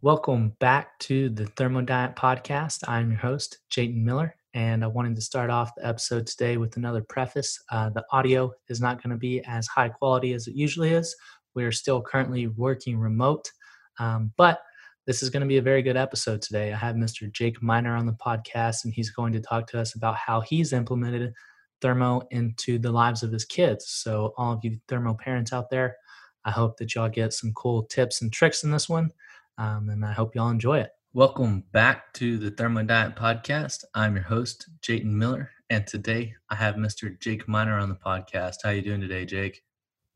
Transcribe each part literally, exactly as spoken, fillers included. Welcome back to the Thermo Diet Podcast. I'm your host, Jaden Miller, and I wanted to start off the episode today with another preface. Uh, the audio is not going to be as high quality as it usually is. We're still currently working remote, um, but this is going to be a very good episode today. I have Mister Jake Miner on the podcast, and he's going to talk to us about how he's implemented Thermo into the lives of his kids. So all of you Thermo parents out there, I hope that y'all get some cool tips and tricks in this one. Um, and I hope y'all enjoy it. Welcome back to the Thermo Diet Podcast. I'm your host, Jaden Miller, and today I have Mister Jake Miner on the podcast. How you doing today, Jake?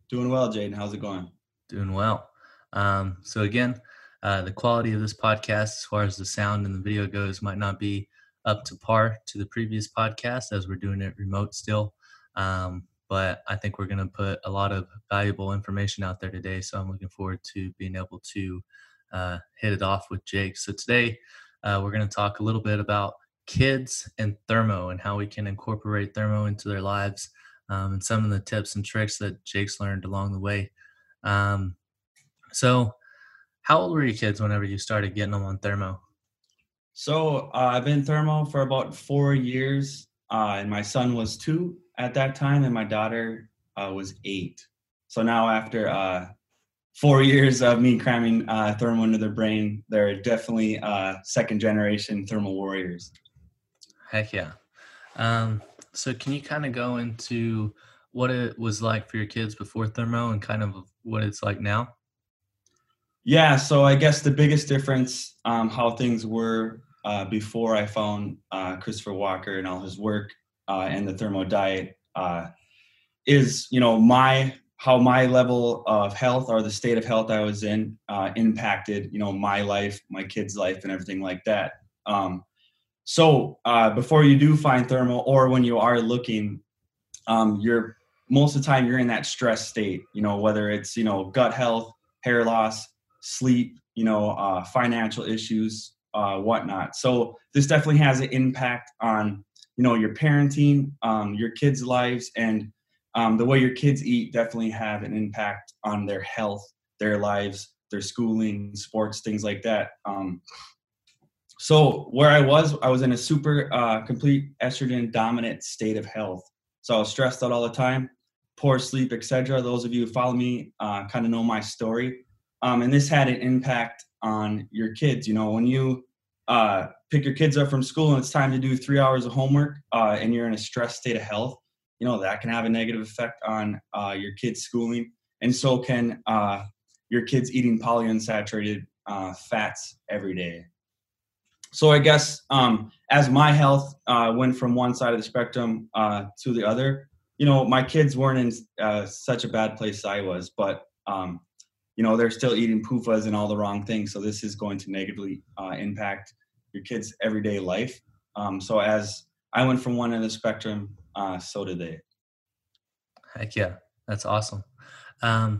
Doing well, Jaden. How's it going? Doing well. Um, so again, uh, the quality of this podcast, as far as the sound and the video goes, might not be up to par to the previous podcast as we're doing it remote still. Um, but I think we're going to put a lot of valuable information out there today. So I'm looking forward to being able to Uh, hit it off with Jake. So today uh, we're going to talk a little bit about kids and Thermo and how we can incorporate Thermo into their lives um, and some of the tips and tricks that Jake's learned along the way. Um, so how old were your kids whenever you started getting them on Thermo? So uh, I've been Thermo for about four years uh, and my son was two at that time and my daughter uh, was eight. So now after uh, Four years of me cramming uh, Thermo into their brain, they're definitely uh, second-generation Thermo warriors. Heck yeah. Um, so can you kind of go into what it was like for your kids before Thermo and kind of what it's like now? Yeah, so I guess the biggest difference, um, how things were uh, before I found uh, Christopher Walker and all his work uh, and the Thermo diet uh, is, you know, my... how my level of health or the state of health I was in uh, impacted, you know, my life, my kids' life, and everything like that. Um, so uh, before you do find Thermo, or when you are looking, um, you're most of the time you're in that stress state. You know, whether it's you know gut health, hair loss, sleep, you know, uh, financial issues, uh, whatnot. So this definitely has an impact on you know your parenting, um, your kids' lives, and Um, the way your kids eat definitely have an impact on their health, their lives, their schooling, sports, things like that. Um, so where I was, I was in a super uh, complete estrogen dominant state of health. So I was stressed out all the time, poor sleep, et cetera. Those of you who follow me uh, kind of know my story. Um, and this had an impact on your kids. You know, when you uh, pick your kids up from school and it's time to do three hours of homework uh, and you're in a stressed state of health, you know, that can have a negative effect on uh, your kids' schooling, and so can uh, your kids eating polyunsaturated uh, fats every day. So I guess um, as my health uh, went from one side of the spectrum uh, to the other, you know, my kids weren't in uh, such a bad place I was, but, um, you know, they're still eating P U F As and all the wrong things. So this is going to negatively uh, impact your kids' everyday life. Um, so as I went from one end of the spectrum, Uh, so do they. Heck yeah. That's awesome. Um,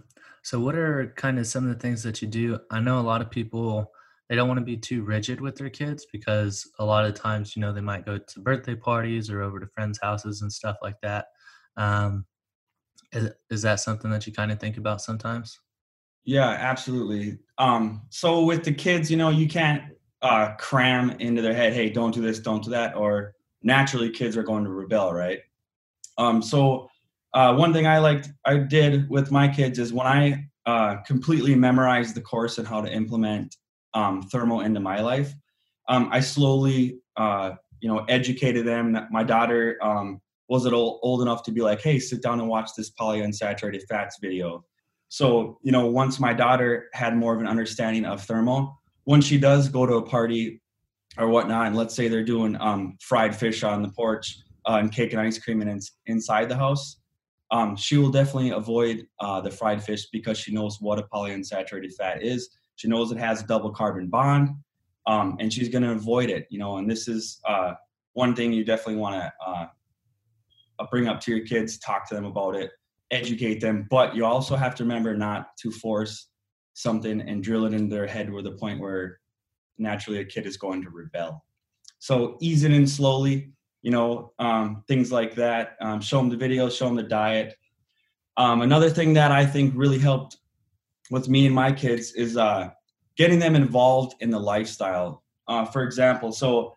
so what are kind of some of the things that you do? I know a lot of people, they don't want to be too rigid with their kids because a lot of times, you know, they might go to birthday parties or over to friends' houses and stuff like that. Um, is, is that something that you kind of think about sometimes? Yeah, absolutely. Um, so with the kids, you know, you can't uh, cram into their head, hey, don't do this, don't do that, or naturally kids are going to rebel, right? Um, so uh, one thing I liked, I did with my kids is when I uh, completely memorized the course and how to implement um, Thermo into my life, um, I slowly, uh, you know, educated them. My daughter um, was it old, old enough to be like, hey, sit down and watch this polyunsaturated fats video. So, you know, once my daughter had more of an understanding of Thermo, when she does go to a party or whatnot, and let's say they're doing um, fried fish on the porch uh, and cake and ice cream and ins- inside the house, um, she will definitely avoid uh, the fried fish because she knows what a polyunsaturated fat is. She knows it has a double carbon bond, um, and she's going to avoid it. You know, and this is uh, one thing you definitely want to uh, bring up to your kids, talk to them about it, educate them. But you also have to remember not to force something and drill it into their head where the point where naturally a kid is going to rebel. So ease it in slowly, you know, um, things like that. Um, show them the video, show them the diet. Um, another thing that I think really helped with me and my kids is uh, getting them involved in the lifestyle. Uh, for example, so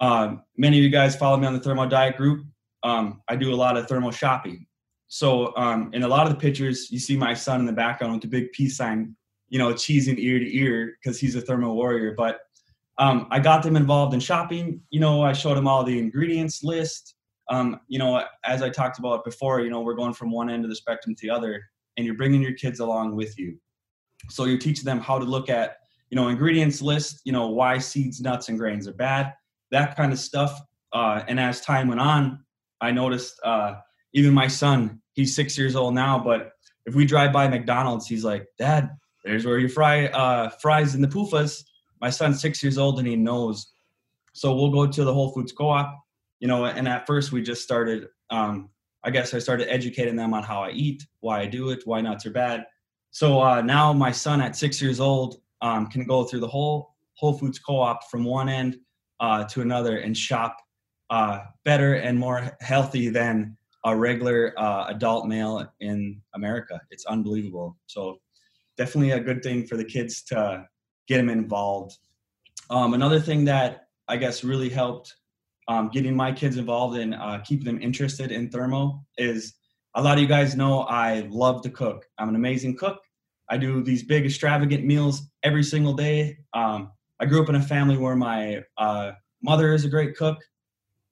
um, many of you guys follow me on the Thermo Diet group. Um, I do a lot of thermo shopping. So um, in a lot of the pictures, you see my son in the background with the big peace sign, you know, cheesing ear to ear because he's a thermo warrior. But um, I got them involved in shopping. You know, I showed them all the ingredients list. Um, you know, as I talked about before, you know, we're going from one end of the spectrum to the other, and you're bringing your kids along with you. So you're teaching them how to look at, you know, ingredients list, you know, why seeds, nuts, and grains are bad, that kind of stuff. Uh, and as time went on, I noticed uh, even my son, he's six years old now, but if we drive by McDonald's, he's like, Dad, there's where you fry uh, fries in the PUFAs. My son's six years old and he knows. So we'll go to the Whole Foods Co-op, you know, and at first we just started, um, I guess I started educating them on how I eat, why I do it, why nuts are bad. So uh, now my son at six years old um, can go through the whole Whole Foods Co-op from one end uh, to another and shop uh, better and more healthy than a regular uh, adult male in America. It's unbelievable. So definitely a good thing for the kids to get them involved. Um, another thing that I guess really helped um, getting my kids involved and uh, keeping them interested in thermo is a lot of you guys know I love to cook. I'm an amazing cook. I do these big extravagant meals every single day. Um, I grew up in a family where my uh, mother is a great cook.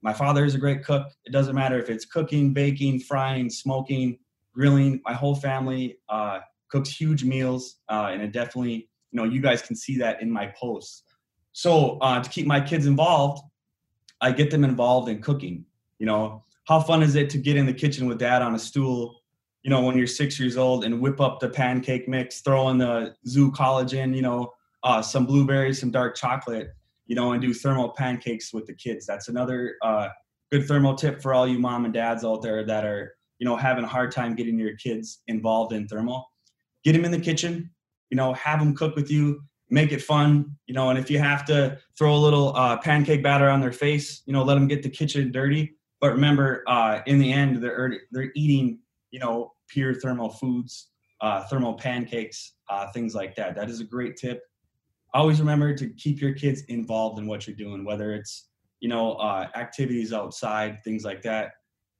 My father is a great cook. It doesn't matter if it's cooking, baking, frying, smoking, grilling. My whole family uh, cooks huge meals. Uh, and it definitely, you know, you guys can see that in my posts. So uh, to keep my kids involved, I get them involved in cooking. You know, how fun is it to get in the kitchen with Dad on a stool, you know, when you're six years old and whip up the pancake mix, throw in the Zoo collagen, you know, uh, some blueberries, some dark chocolate, you know, and do thermal pancakes with the kids. That's another uh, good thermal tip for all you mom and dads out there that are, you know, having a hard time getting your kids involved in thermal. Get them in the kitchen, you know, have them cook with you, make it fun, you know, and if you have to throw a little uh, pancake batter on their face, you know, let them get the kitchen dirty. But remember, uh, in the end, they're they're eating, you know, pure thermal foods, uh, thermal pancakes, uh, things like that. That is a great tip. Always remember to keep your kids involved in what you're doing, whether it's, you know, uh, activities outside, things like that,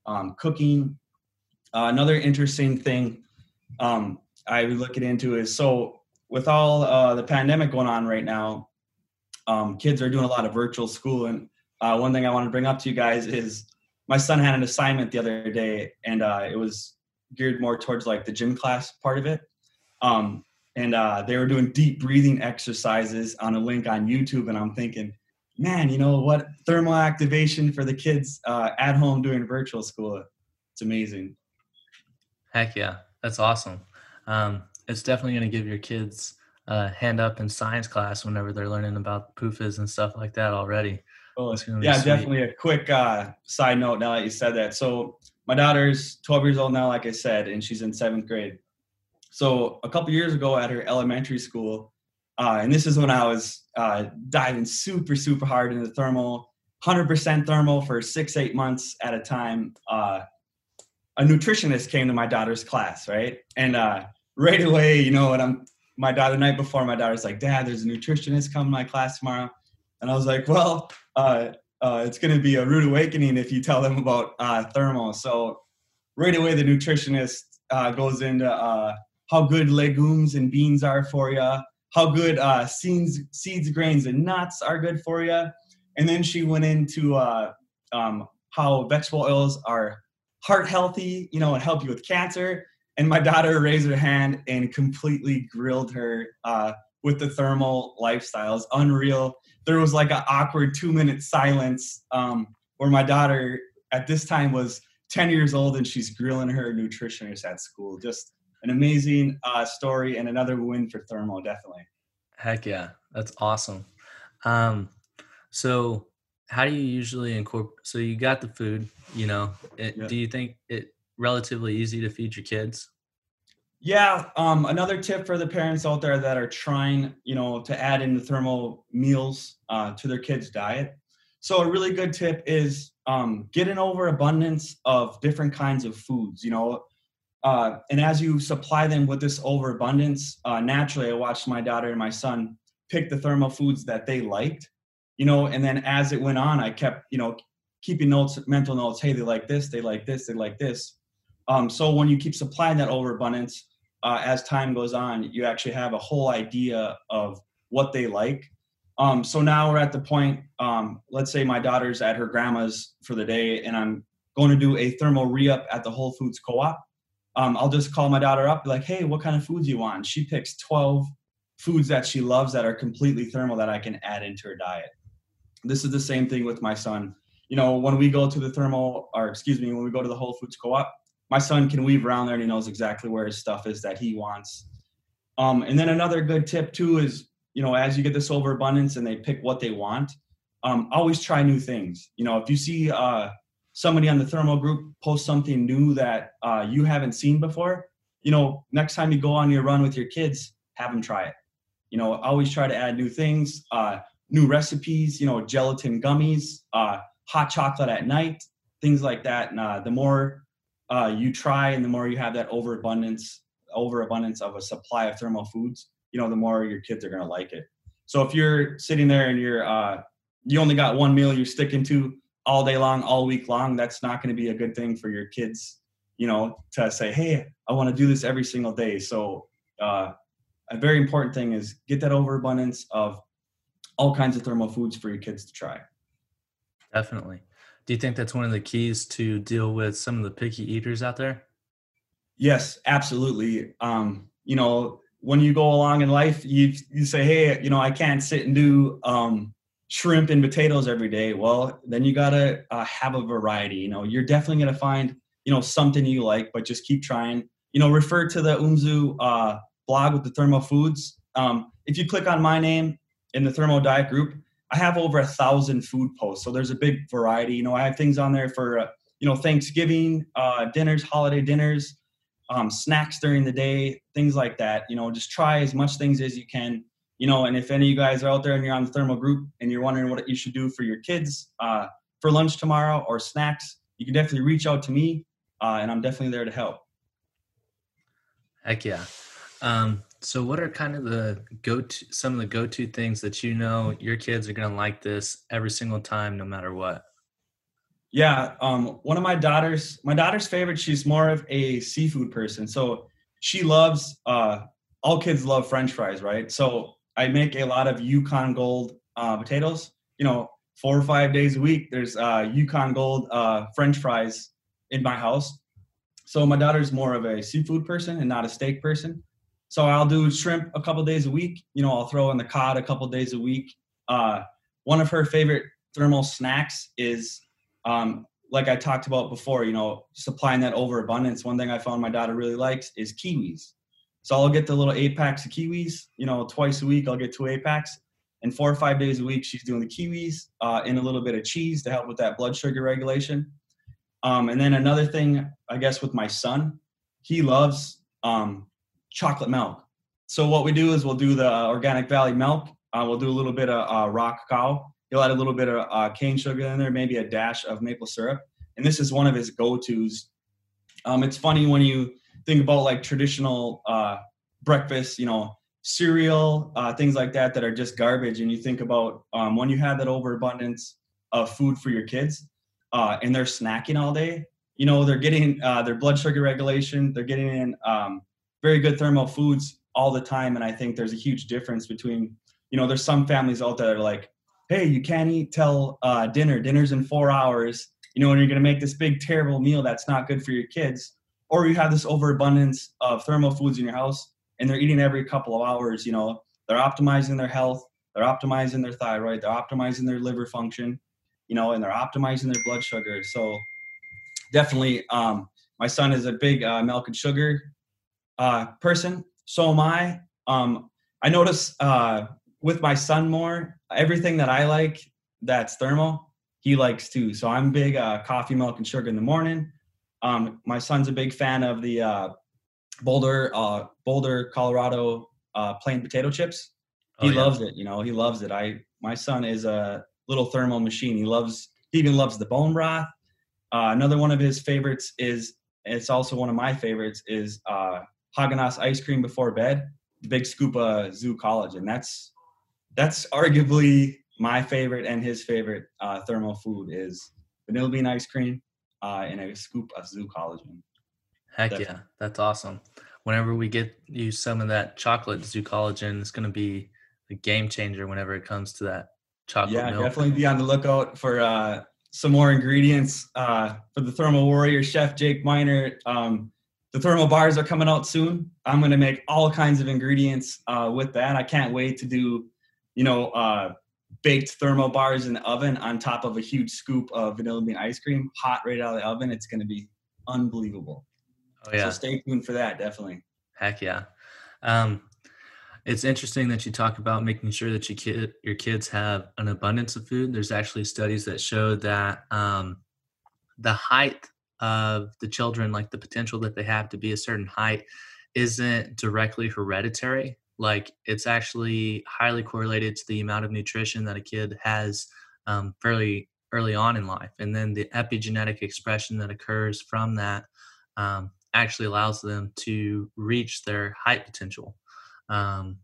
um, cooking. Uh, another interesting thing um, I would look it into is, so with all uh, the pandemic going on right now, um, kids are doing a lot of virtual school. And uh, one thing I want to bring up to you guys is, my son had an assignment the other day, and uh, it was geared more towards like the gym class part of it. Um, and uh, they were doing deep breathing exercises on a link on YouTube. And I'm thinking, man, you know what? Thermal activation for the kids uh, at home during virtual school. It's amazing. Heck yeah. That's awesome. Um, it's definitely going to give your kids a hand up in science class whenever they're learning about PUFAs and stuff like that already. Oh, yeah, definitely. A quick uh, side note now that you said that. So my daughter's twelve years old now, like I said, and she's in seventh grade. So a couple years ago at her elementary school, uh, and this is when I was uh, diving super, super hard into thermal, one hundred percent thermal for six, eight months at a time. Uh, a nutritionist came to my daughter's class, right? And uh, right away, you know, and I'm my daughter, the night before, my daughter's like, Dad, there's a nutritionist coming to my class tomorrow. And I was like, well, uh, uh, it's going to be a rude awakening if you tell them about uh, thermal. So right away, the nutritionist uh, goes into uh, how good legumes and beans are for you, how good uh, seeds, seeds, grains, and nuts are good for you. And then she went into uh, um, how vegetable oils are heart healthy, you know, and help you with cancer. And my daughter raised her hand and completely grilled her uh, with the thermal lifestyles. Unreal. There was like an awkward two minute silence um, where my daughter at this time was ten years old and she's grilling her nutritionist at school. Just an amazing uh, story and another win for thermal, definitely. Heck yeah. That's awesome. Um, so how do you usually incorporate, so you got the food, you know, it, yeah. Do you think it relatively easy to feed your kids? Yeah. Um, another tip for the parents out there that are trying, you know, to add in the thermal meals uh, to their kids' diet. So a really good tip is um, get an overabundance of different kinds of foods. You know, Uh, and as you supply them with this overabundance, uh, naturally, I watched my daughter and my son pick the thermal foods that they liked, you know, and then as it went on, I kept, you know, keeping notes, mental notes. Hey, they like this, they like this, they like this. Um, so when you keep supplying that overabundance, uh, as time goes on, you actually have a whole idea of what they like. Um, so now we're at the point, um, let's say my daughter's at her grandma's for the day, and I'm going to do a thermo re-up at the Whole Foods Co-op. Um, I'll just call my daughter up, be like, hey, what kind of foods do you want? She picks twelve foods that she loves that are completely thermal that I can add into her diet. This is the same thing with my son. You know, when we go to the thermal, or excuse me, when we go to the Whole Foods Co-op, my son can weave around there and he knows exactly where his stuff is that he wants. Um, and then another good tip too is, you know, as you get this overabundance and they pick what they want, um, always try new things. You know, if you see uh, somebody on the thermal group post something new that uh, you haven't seen before, you know, next time you go on your run with your kids, have them try it. You know, always try to add new things, uh, new recipes, you know, gelatin gummies, uh, hot chocolate at night, things like that. And uh, the more Uh, you try, and the more you have that overabundance, overabundance of a supply of thermal foods, you know, the more your kids are going to like it. So if you're sitting there and you're, uh, you only got one meal you're sticking to all day long, all week long, that's not going to be a good thing for your kids, you know, to say, hey, I want to do this every single day. So uh, a very important thing is get that overabundance of all kinds of thermal foods for your kids to try. Definitely. Do you think that's one of the keys to deal with some of the picky eaters out there? Yes, absolutely. Um, you know, when you go along in life, you you say, hey, you know, I can't sit and do um, shrimp and potatoes every day. Well, then you got to uh, have a variety. You know, you're definitely going to find, you know, something you like, but just keep trying. You know, refer to the Umzu uh, blog with the Thermo Foods. Um, if you click on my name in the Thermo Diet group, I have over a thousand food posts. So there's a big variety. You know, I have things on there for, uh, you know, Thanksgiving, uh, dinners, holiday dinners, um, snacks during the day, things like that. You know, just try as much things as you can, you know, and if any of you guys are out there and you're on the thermal group and you're wondering what you should do for your kids, uh, for lunch tomorrow or snacks, you can definitely reach out to me. Uh, and I'm definitely there to help. Heck yeah. Um, So what are kind of the go-to, some of the go-to things that you know your kids are going to like this every single time, no matter what? Yeah. Um, one of my daughters, my daughter's favorite, she's more of a seafood person. So she loves, uh, all kids love French fries, right? So I make a lot of Yukon Gold uh, potatoes, you know, four or five days a week. There's uh, Yukon Gold uh, French fries in my house. So my daughter's more of a seafood person and not a steak person. So I'll do shrimp a couple days a week. You know, I'll throw in the cod a couple days a week. Uh, one of her favorite thermal snacks is, um, like I talked about before, you know, supplying that overabundance. One thing I found my daughter really likes is kiwis. So I'll get the little eight packs of kiwis, you know, twice a week. I'll get two eight packs. And four or five days a week, she's doing the kiwis uh, and a little bit of cheese to help with that blood sugar regulation. Um, and then another thing, I guess, with my son, he loves um, – chocolate milk. So what we do is we'll do the Organic Valley milk. Uh, we'll do a little bit of uh, raw cacao. He'll add a little bit of uh, cane sugar in there, maybe a dash of maple syrup. And this is one of his go-tos. Um, it's funny when you think about like traditional uh, breakfast, you know, cereal, uh, things like that, that are just garbage. And you think about um, when you have that overabundance of food for your kids uh, and they're snacking all day, you know, they're getting uh, their blood sugar regulation, they're getting in, um, very good thermal foods all the time. And I think there's a huge difference between, you know, there's some families out there that are like, hey, you can't eat till uh, dinner. Dinner's in four hours, you know, and you're going to make this big, terrible meal that's not good for your kids. Or you have this overabundance of thermal foods in your house and they're eating every couple of hours, you know, they're optimizing their health, they're optimizing their thyroid, they're optimizing their liver function, you know, and they're optimizing their blood sugar. So definitely um, my son is a big uh, milk and sugar Uh, person. So am I. Um, I notice uh, with my son more, everything that I like that's thermal, he likes too. So I'm big uh, coffee, milk, and sugar in the morning. Um, my son's a big fan of the uh, Boulder, uh, Boulder, Colorado uh, plain potato chips. He oh, yeah. loves it. You know, he loves it. I my son is a little thermal machine. He loves. He even loves the bone broth. Uh, another one of his favorites is It's also one of my favorites is uh, Häagen-Dazs ice cream before bed, the big scoop of Zoo collagen. That's that's arguably my favorite and his favorite uh, Thermo food is vanilla bean ice cream uh, and a scoop of Zoo collagen. Heck Definitely. Yeah, that's awesome. Whenever we get you some of that chocolate Zoo collagen, it's going to be a game changer whenever it comes to that chocolate yeah, milk. Yeah, definitely be on the lookout for uh, some more ingredients uh, for the Thermo Warrior Chef Jake Miner. Um, the Thermo bars are coming out soon. I'm going to make all kinds of ingredients uh, with that. I can't wait to do, you know, uh, baked Thermo bars in the oven on top of a huge scoop of vanilla bean ice cream, hot right out of the oven. It's going to be unbelievable. Oh, yeah. So stay tuned for that, definitely. Heck yeah. Um, it's interesting that you talk about making sure that your kid, your kids have an abundance of food. There's actually studies that show that um, the height of the children, like the potential that they have to be a certain height, isn't directly hereditary. Like it's actually highly correlated to the amount of nutrition that a kid has um, fairly early on in life. And then the epigenetic expression that occurs from that um, actually allows them to reach their height potential. Um,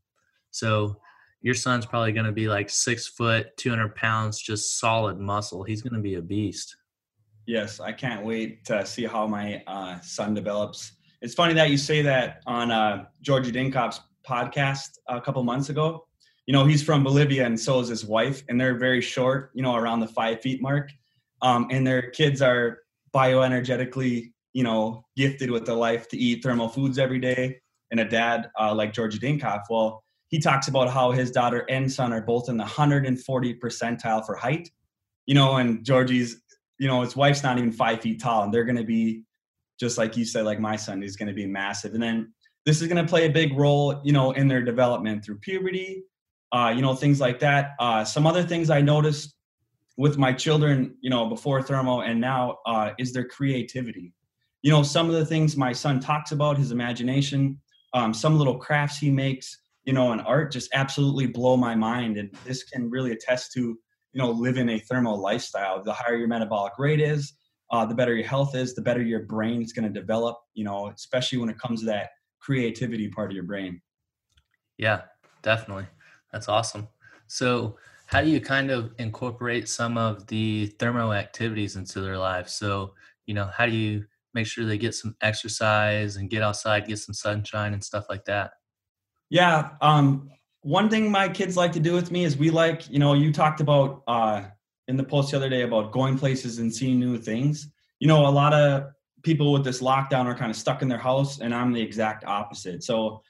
so your son's probably going to be like six foot, two hundred pounds, just solid muscle. He's going to be a beast. Yes. I can't wait to see how my, uh, son develops. It's funny that you say that on, uh, Georgia Dinkop's podcast a couple months ago. You know, he's from Bolivia and so is his wife, and they're very short, you know, around the five feet mark. Um, and their kids are bioenergetically, you know, gifted with the life to eat Thermo foods every day. And a dad uh, like Georgia Dinkopf, well, he talks about how his daughter and son are both in the one hundred fortieth percentile for height, you know, and Georgie's, you know, his wife's not even five feet tall, and they're going to be, just like you said, like my son, he's going to be massive. And then this is going to play a big role, you know, in their development through puberty, uh, you know, things like that. Uh, some other things I noticed with my children, you know, before Thermo and now uh, is their creativity. You know, some of the things my son talks about, his imagination, Um, some little crafts he makes, you know, in art just absolutely blow my mind. And this can really attest to, you know, living a Thermo lifestyle. The higher your metabolic rate is, uh, the better your health is, the better your brain's going to develop, you know, especially when it comes to that creativity part of your brain. Yeah, definitely. That's awesome. So how do you kind of incorporate some of the Thermo activities into their lives? So, you know, how do you make sure they get some exercise and get outside, get some sunshine and stuff like that? Yeah. Um, one thing my kids like to do with me is we like, you know, you talked about uh, in the post the other day about going places and seeing new things. You know, a lot of people with this lockdown are kind of stuck in their house, and I'm the exact opposite. So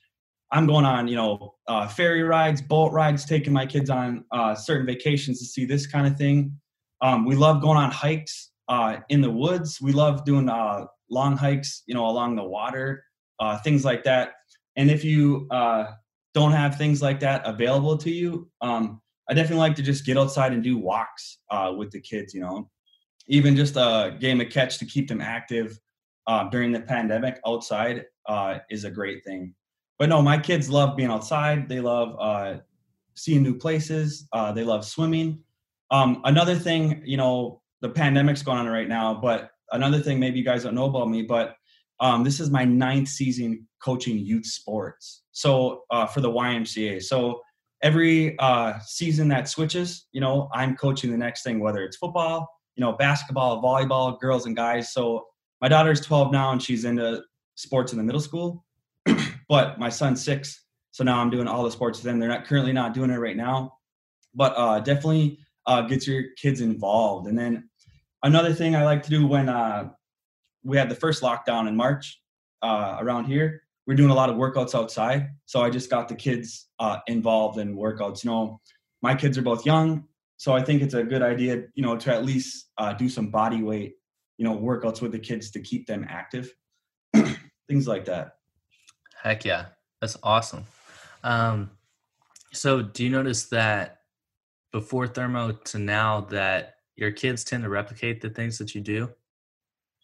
I'm going on, you know, uh, ferry rides, boat rides, taking my kids on uh, certain vacations to see this kind of thing. Um, we love going on hikes. Uh, in the woods, we love doing uh, long hikes, you know, along the water, uh, things like that. And if you uh, don't have things like that available to you, um, I definitely like to just get outside and do walks uh, with the kids, you know, even just a game of catch to keep them active uh, during the pandemic outside uh, is a great thing. But no, my kids love being outside. They love uh, seeing new places. Uh, they love swimming. Um, another thing, you know, the pandemic's going on right now, but another thing maybe you guys don't know about me, but um, this is my ninth season coaching youth sports. So uh, for the Y M C A. So every uh, season that switches, you know, I'm coaching the next thing, whether it's football, you know, basketball, volleyball, girls and guys. So my daughter's twelve now and she's into sports in the middle school, but my son's six. So now I'm doing all the sports with them. They're not currently not doing it right now, but uh, definitely uh, get your kids involved. And then another thing I like to do when uh, we had the first lockdown in March uh, around here, we're doing a lot of workouts outside. So I just got the kids uh, involved in workouts. You know, my kids are both young, so I think it's a good idea, you know, to at least uh, do some body weight, you know, workouts with the kids to keep them active, things like that. Heck yeah. That's awesome. Um, so do you notice that before Thermo to now that your kids tend to replicate the things that you do?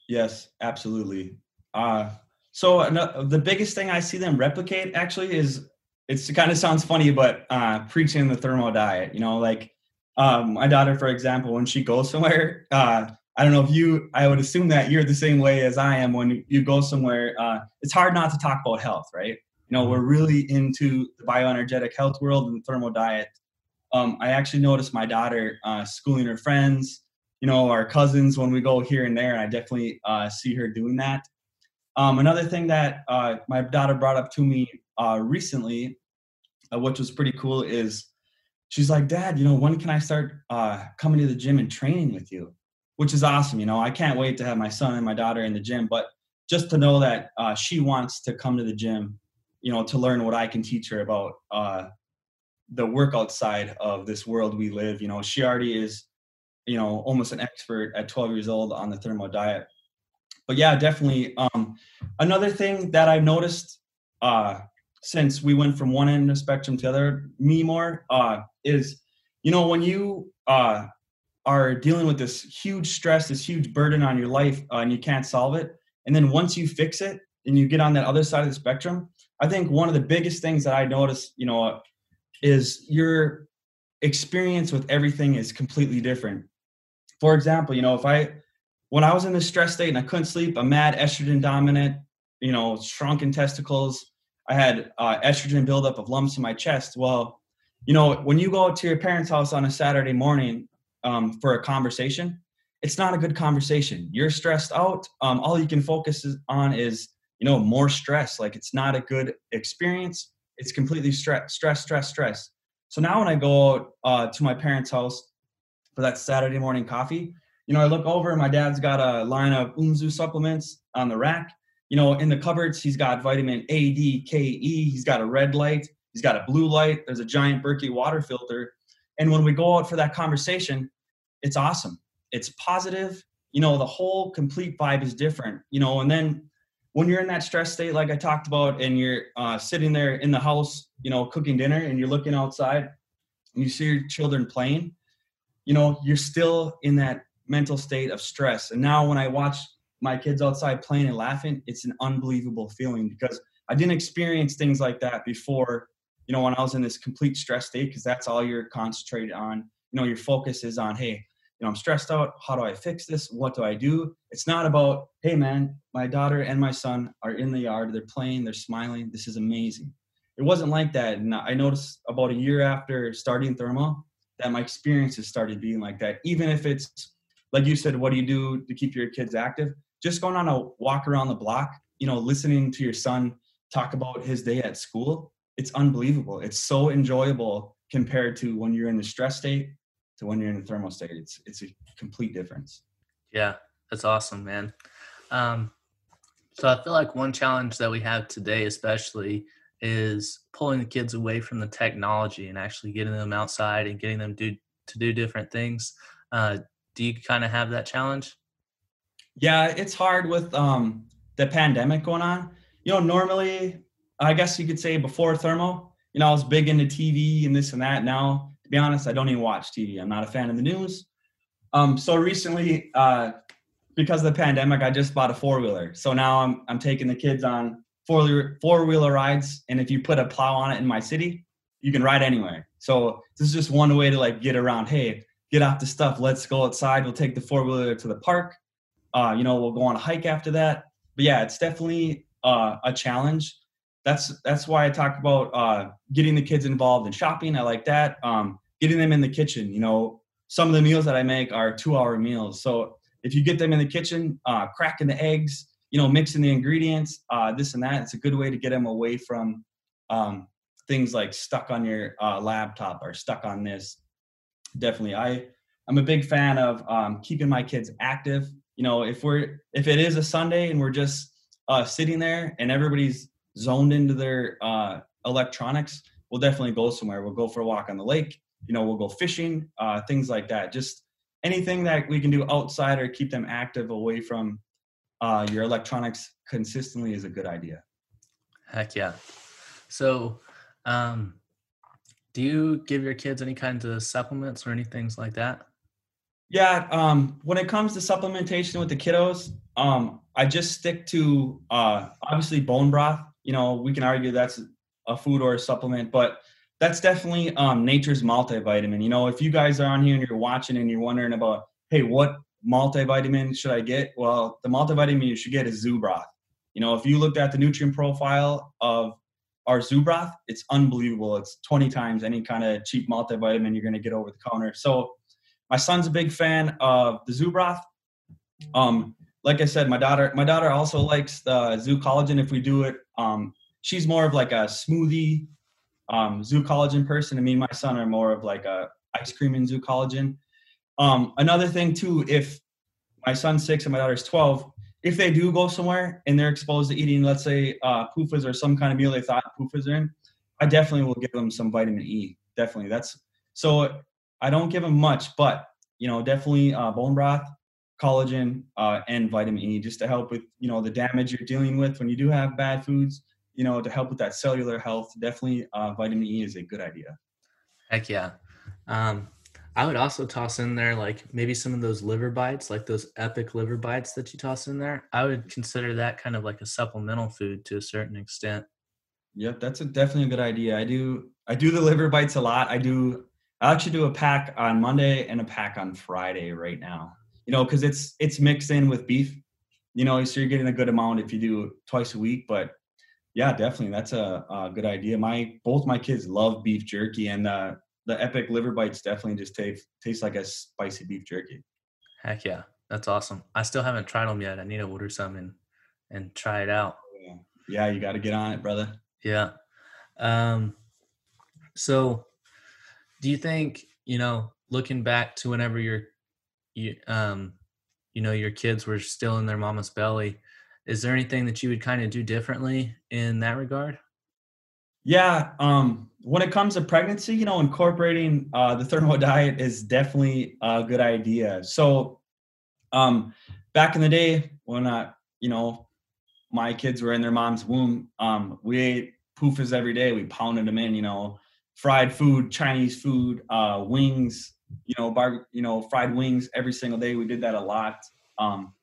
Yes, absolutely. Uh, so uh, the biggest thing I see them replicate actually is, it's, it kind of sounds funny, but uh, preaching the Thermo diet, you know, like um, my daughter, for example, when she goes somewhere, uh, I don't know if you, I would assume that you're the same way as I am when you go somewhere. Uh, it's hard not to talk about health, right? You know, we're really into the bioenergetic health world and the thermo diet. Um, I actually noticed my daughter uh, schooling her friends, you know, our cousins when we go here and there. And I definitely uh, see her doing that. Um, another thing that uh, my daughter brought up to me uh, recently, uh, which was pretty cool, is she's like, Dad, you know, when can I start uh, coming to the gym and training with you? Which is awesome. You know, I can't wait to have my son and my daughter in the gym. But just to know that uh, she wants to come to the gym, you know, to learn what I can teach her about uh, the workout side of this world we live. You know, she already is, you know, almost an expert at twelve years old on the thermo diet. But yeah, definitely. Um, another thing that I've noticed uh, since we went from one end of the spectrum to the other, me more, uh, is, you know, when you uh, are dealing with this huge stress, this huge burden on your life, uh, and you can't solve it. And then once you fix it and you get on that other side of the spectrum, I think one of the biggest things that I noticed, you know, is your experience with everything is completely different. For example, you know, if I, when I was in this stress state and I couldn't sleep, I'm mad, estrogen dominant, you know, shrunken testicles, I had uh, estrogen buildup of lumps in my chest. Well, you know, when you go to your parents' house on a Saturday morning um, for a conversation, it's not a good conversation. You're stressed out. Um, all you can focus on is, you know, more stress. Like, it's not a good experience. It's completely stress, stress, stress, stress. So now when I go uh, to my parents' house for that Saturday morning coffee, you know, I look over and my dad's got a line of Umzu supplements on the rack. You know, in the cupboards, he's got vitamin A, D, K, E. He's got a red light. He's got a blue light. There's a giant Berkey water filter. And when we go out for that conversation, it's awesome. It's positive. You know, the whole complete vibe is different, you know, and then when you're in that stress state, like I talked about, and you're uh, sitting there in the house, you know, cooking dinner, and you're looking outside and you see your children playing, you know, you're still in that mental state of stress. And now when I watch my kids outside playing and laughing, it's an unbelievable feeling because I didn't experience things like that before, you know, when I was in this complete stress state, because that's all you're concentrated on. You know, your focus is on, hey, you know, I'm stressed out. How do I fix this? What do I do? It's not about, hey, man, my daughter and my son are in the yard. They're playing. They're smiling. This is amazing. It wasn't like that. And I noticed about a year after starting Thermo that my experiences started being like that. Even if it's, like you said, what do you do to keep your kids active? Just going on a walk around the block, you know, listening to your son talk about his day at school. It's unbelievable. It's so enjoyable compared to when you're in the stress state to when you're in the thermal state. It's it's a complete difference. Yeah, that's awesome, man. Um, so I feel like one challenge that we have today especially is pulling the kids away from the technology and actually getting them outside and getting them do, to do different things. Uh, do you kind of have that challenge? Yeah, it's hard with um, the pandemic going on. You know, normally, I guess you could say before thermo, you know, I was big into T V and this and that. Now, to be honest, I don't even watch T V. I'm not a fan of the news. Um, so recently, uh, because of the pandemic, I just bought a four-wheeler. So now I'm I'm taking the kids on four-wheeler, four-wheeler rides. And if you put a plow on it in my city, you can ride anywhere. So this is just one way to, like, get around. Hey, get off the stuff. Let's go outside. We'll take the four-wheeler to the park. Uh, you know, we'll go on a hike after that. But, yeah, it's definitely uh, a challenge. That's that's why I talk about uh, getting the kids involved in shopping. I like that. Um, getting them in the kitchen. You know, some of the meals that I make are two-hour meals. So if you get them in the kitchen, uh, cracking the eggs, you know, mixing the ingredients, uh, this and that, it's a good way to get them away from um, things like stuck on your uh, laptop or stuck on this. Definitely. I, I'm a big fan of um, keeping my kids active. You know, if we're if it is a Sunday and we're just uh, sitting there and everybody's zoned into their uh, electronics, we'll definitely go somewhere. We'll go for a walk on the lake. You know, we'll go fishing, uh, things like that. Just anything that we can do outside or keep them active away from uh, your electronics consistently is a good idea. Heck yeah. So um, do you give your kids any kinds of supplements or any things like that? Yeah. Um, when it comes to supplementation with the kiddos, um, I just stick to uh, obviously bone broth. You know, we can argue that's a food or a supplement, but that's definitely um, nature's multivitamin. You know, if you guys are on here and you're watching and you're wondering about, hey, what multivitamin should I get? Well, the multivitamin you should get is Zoo Broth. You know, if you looked at the nutrient profile of our Zoo Broth, it's unbelievable. It's twenty times any kind of cheap multivitamin you're going to get over the counter. So my son's a big fan of the Zoo Broth. Um, like I said, my daughter, my daughter also likes the Zoo Collagen. If we do it, um, she's more of like a smoothie, um, Zoo Collagen person. And me and my son are more of like a ice cream and Zoo Collagen. Um, another thing too, if my son's six and my daughter's twelve, if they do go somewhere and they're exposed to eating, let's say, uh, PUFAs or some kind of meal they thought PUFAs are in, I definitely will give them some vitamin E. Definitely. That's, so I don't give them much, but you know, definitely, uh, bone broth, collagen, uh, and vitamin E, just to help with, you know, the damage you're dealing with when you do have bad foods, you know, to help with that cellular health. Definitely, uh, vitamin E is a good idea. Heck yeah. Um, I would also toss in there, like maybe some of those liver bites, like those Epic liver bites that you toss in there. I would consider that kind of like a supplemental food to a certain extent. Yep. That's a, definitely a good idea. I do. I do the liver bites a lot. I do. I actually do a pack on Monday and a pack on Friday right now, you know, cause it's, it's mixed in with beef, you know, so you're getting a good amount if you do twice a week, but yeah, definitely. That's a, a good idea. My, both my kids love beef jerky, and, uh, the Epic liver bites definitely just taste taste like a spicy beef jerky. Heck yeah. That's awesome. I still haven't tried them yet. I need to order some and, and try it out. Yeah. Yeah, you got to get on it, brother. Yeah. Um, so do you think, you know, looking back to whenever your, you, um, you know, your kids were still in their mama's belly, is there anything that you would kind of do differently in that regard? Yeah. Um, when it comes to pregnancy, you know, incorporating uh, the Thermo Diet is definitely a good idea. So um, back in the day when, I, you know, my kids were in their mom's womb, um, we ate PUFAs every day. We pounded them in, you know, fried food, Chinese food, uh, wings, you know, bar, you know, fried wings every single day. We did that a lot. Um,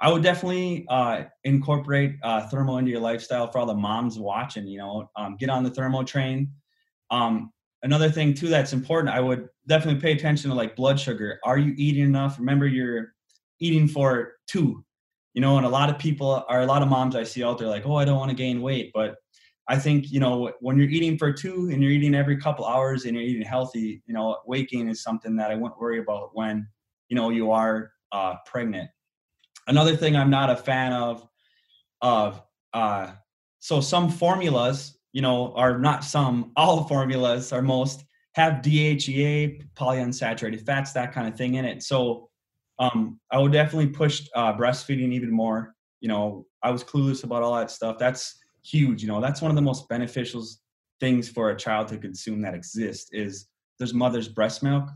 I would definitely uh, incorporate uh, Thermo into your lifestyle for all the moms watching, you know, um, get on the Thermo train. Um, another thing too, that's important. I would definitely pay attention to like blood sugar. Are you eating enough? Remember, you're eating for two, you know, and a lot of people are a lot of moms I see out there like, oh, I don't want to gain weight. But I think, you know, when you're eating for two and you're eating every couple hours and you're eating healthy, you know, weight gain is something that I wouldn't worry about when, you know, you are uh, pregnant. Another thing I'm not a fan of, of uh, so some formulas, you know, are not some, all formulas or most have D H E A, polyunsaturated fats, that kind of thing in it. So um, I would definitely push uh, breastfeeding even more. You know, I was clueless about all that stuff. That's huge. You know, that's one of the most beneficial things for a child to consume that exists is there's mother's breast milk.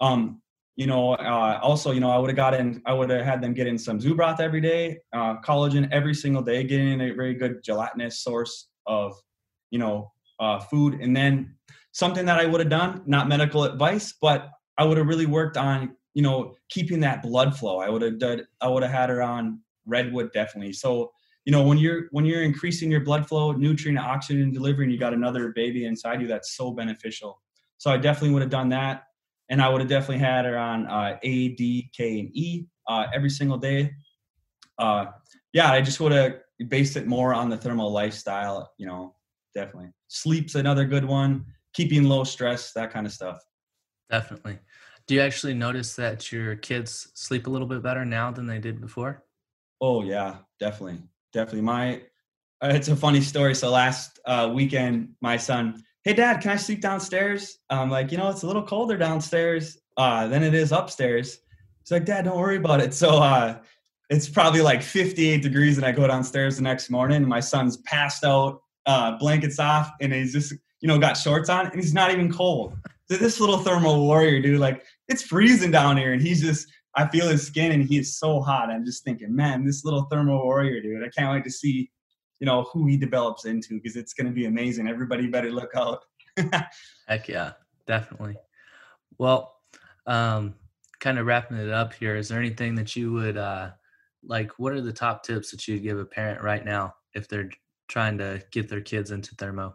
Um, You know, uh, also, you know, I would have gotten, I would have had them get in some Zoo Broth every day, uh, collagen every single day, getting in a very good gelatinous source of, you know, uh, food. And then something that I would have done, not medical advice, but I would have really worked on, you know, keeping that blood flow. I would have done, I would have had her on Redwood, definitely. So, you know, when you're, when you're increasing your blood flow, nutrient, oxygen delivery, and you got another baby inside you, that's so beneficial. So I definitely would have done that. And I would have definitely had her on uh, A, D, K, and E uh, every single day. Uh, yeah, I just would have based it more on the Thermo lifestyle, you know, definitely. Sleep's another good one. Keeping low stress, that kind of stuff. Definitely. Do you actually notice that your kids sleep a little bit better now than they did before? Oh, yeah, definitely. Definitely. My, it's a funny story. So last uh, weekend, my son, hey, Dad, can I sleep downstairs? I'm like, you know, it's a little colder downstairs uh, than it is upstairs. He's like, Dad, don't worry about it. So uh, it's probably like fifty-eight degrees, and I go downstairs the next morning, and my son's passed out, uh, blankets off, and he's just, you know, got shorts on, and he's not even cold. So this little thermal warrior, dude, like, it's freezing down here, and he's just, I feel his skin, and he is so hot. I'm just thinking, man, this little thermal warrior, dude, I can't wait to see, you know, who he develops into, because it's going to be amazing. Everybody better look out. Heck yeah, definitely. Well, um, kind of wrapping it up here, is there anything that you would, uh, like, what are the top tips that you'd give a parent right now if they're trying to get their kids into Thermo?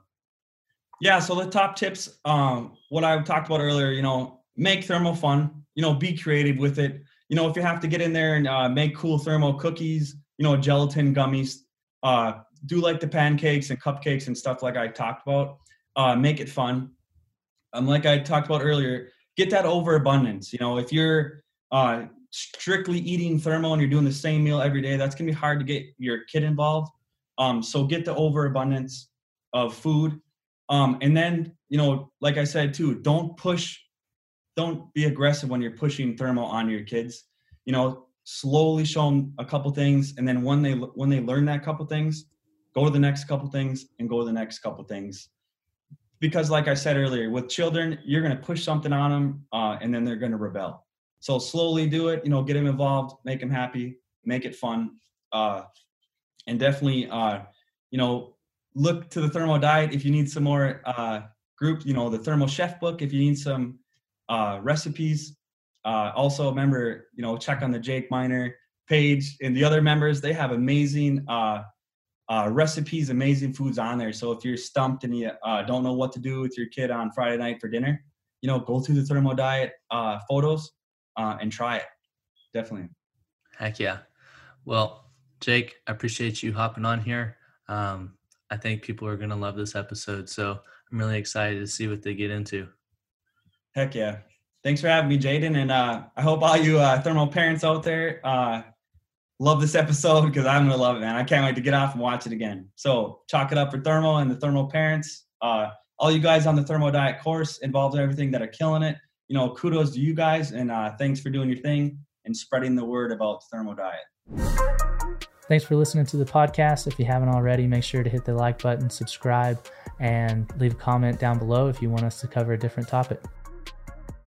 Yeah. So the top tips, um, what I talked about earlier, you know, make Thermo fun, you know, be creative with it. you know, if you have to get in there and uh, make cool thermo cookies, you know, gelatin gummies, uh, do like the pancakes and cupcakes and stuff like I talked about, uh, make it fun. And like I talked about earlier, get that overabundance. You know, if you're uh, strictly eating thermo and you're doing the same meal every day, that's going to be hard to get your kid involved. Um, so get the overabundance of food. Um, and then, you know, like I said too, don't push, don't be aggressive when you're pushing thermo on your kids. You know, slowly show them a couple things. And then when they, when they learn that couple things, go to the next couple things and go to the next couple things. Because like I said earlier, with children, you're going to push something on them uh, and then they're going to rebel. So slowly do it, you know, get them involved, make them happy, make it fun. Uh, and definitely, uh, you know, look to the Thermo Diet if you need some more uh, group, you know, the Thermo Chef book, if you need some uh, recipes. Uh, also remember, you know, check on the Jake Miner page and the other members. They have amazing uh, uh, recipes, amazing foods on there. So if you're stumped and you uh, don't know what to do with your kid on Friday night for dinner, you know, go through the Thermo Diet uh, photos uh, and try it. Definitely. Heck yeah. Well, Jake, I appreciate you hopping on here. Um, I think people are going to love this episode. So I'm really excited to see what they get into. Heck yeah. Thanks for having me, Jaden. And uh, I hope all you uh, thermal parents out there uh, love this episode, because I'm going to love it, man. I can't wait to get off and watch it again. So chalk it up for thermal and the thermal parents. Uh, all you guys on the Thermo Diet course involved in everything that are killing it. You know, kudos to you guys. And uh, thanks for doing your thing and spreading the word about the Thermo Diet. Thanks for listening to the podcast. If you haven't already, make sure to hit the like button, subscribe, and leave a comment down below if you want us to cover a different topic.